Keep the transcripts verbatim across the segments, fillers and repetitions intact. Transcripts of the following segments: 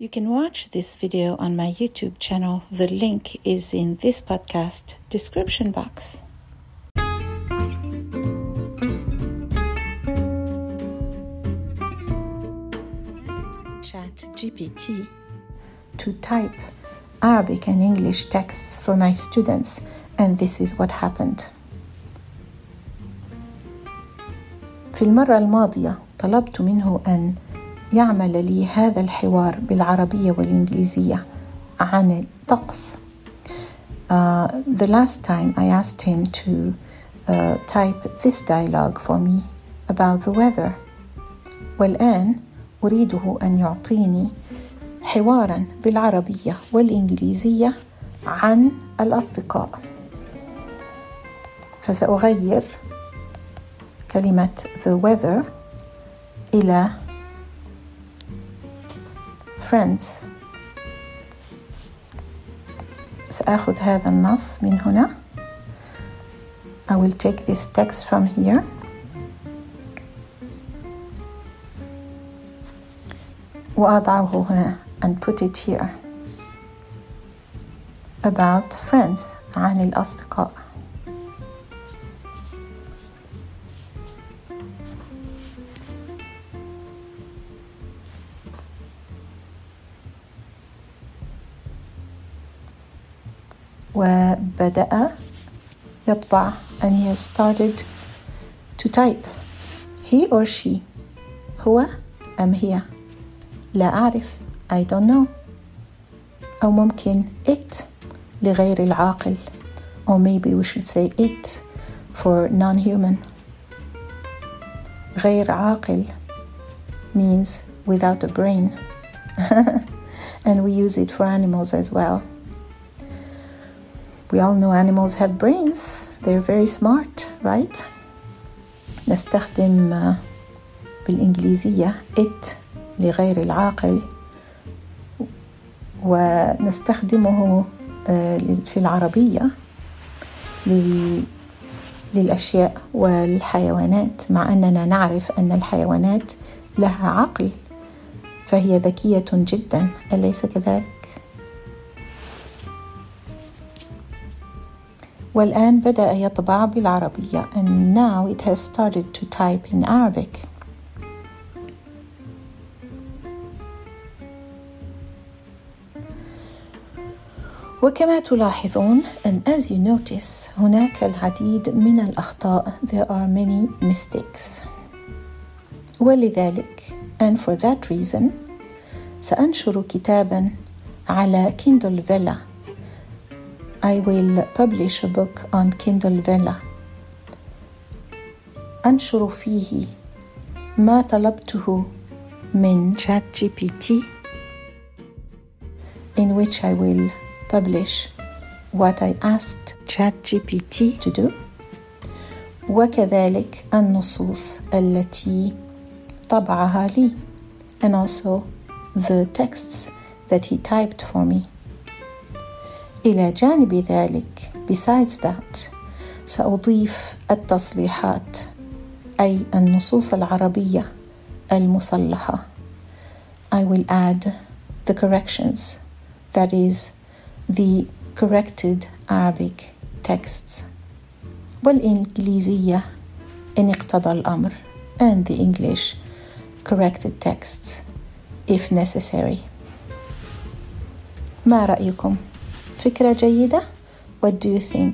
You can watch this video on my YouTube channel. The link is in this podcast description box. Chat G P T to type Arabic and English texts for my students, and this is what happened. في المرة الماضية طلبت منه أن يعمل لي هذا الحوار بالعربية والإنجليزية عن الطقس. Uh, the last time I asked him to uh, type this dialogue for me about the weather. والآن أريده أن يعطيني حوارا بالعربية والإنجليزية عن الأصدقاء. فسأغير كلمة the weather إلى friends. سأخذ هذا النص من هنا. I will take this text from here. وأضعه هنا and put it here. About friends. عن الأصدقاء. وبدأ يطبع and he has started to type. He or she. هو أم هي. لا أعرف. I don't know. أو ممكن it لغير العاقل. Or maybe we should say it for non-human. غير عاقل means without a brain. And we use it for animals as well. We all know animals have brains. They're very smart, right? نستخدم بالإنجليزية it لغير العاقل ونستخدمه في العربية للأشياء والحيوانات، مع أننا نعرف أن الحيوانات لها عقل فهي ذكية جدا، أليس كذلك؟ والآن بدأ يطبع بالعربية and now it has started to type in Arabic. وكما تلاحظون and as you notice هناك العديد من الأخطاء. There are many mistakes. ولذلك and for that reason سأنشر كتابا على Kindle Vella. I will publish a book on Kindle Vella. أنشر فيه ما طلبته من Chat G P T, in which I will publish what I asked ChatGPT to do. وكذلك النصوص التي طبعها لي and also the texts that he typed for me. إلى جانب ذلك, besides that, سأضيف التصليحات أي النصوص العربية المصلحة. I will add the corrections, that is the corrected Arabic texts. والإنجليزية إن اقتضى الأمر and the English corrected texts if necessary. ما رأيكم؟ فكرة جيدة؟ What do you think?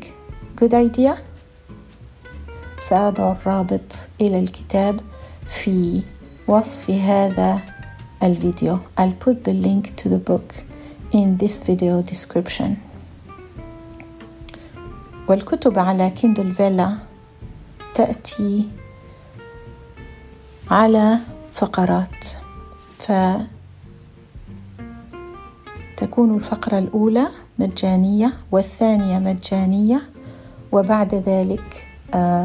Good idea? سأضع الرابط إلى الكتاب في وصف هذا الفيديو. I'll put the link to the book in this video description. والكتب على كيندل فيلا تأتي على فقرات، فتكون الفقرة الأولى مجانية والثانية مجانية، وبعد ذلك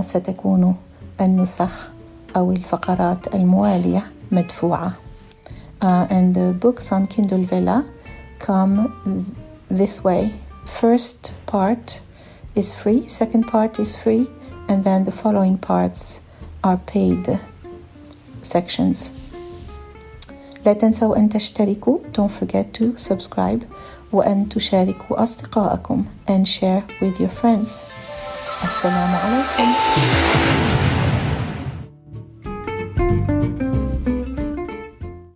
ستكون النسخ أو الفقرات الموالية مدفوعة. uh, and the books on Kindle Vella come th- this way. First part is free, second part is free, and then the following parts are paid sections. لا تنسوا أن تشتركوا. Don't forget to subscribe. وأن تشاركوا أصدقائكم. And share with your friends. السلام عليكم.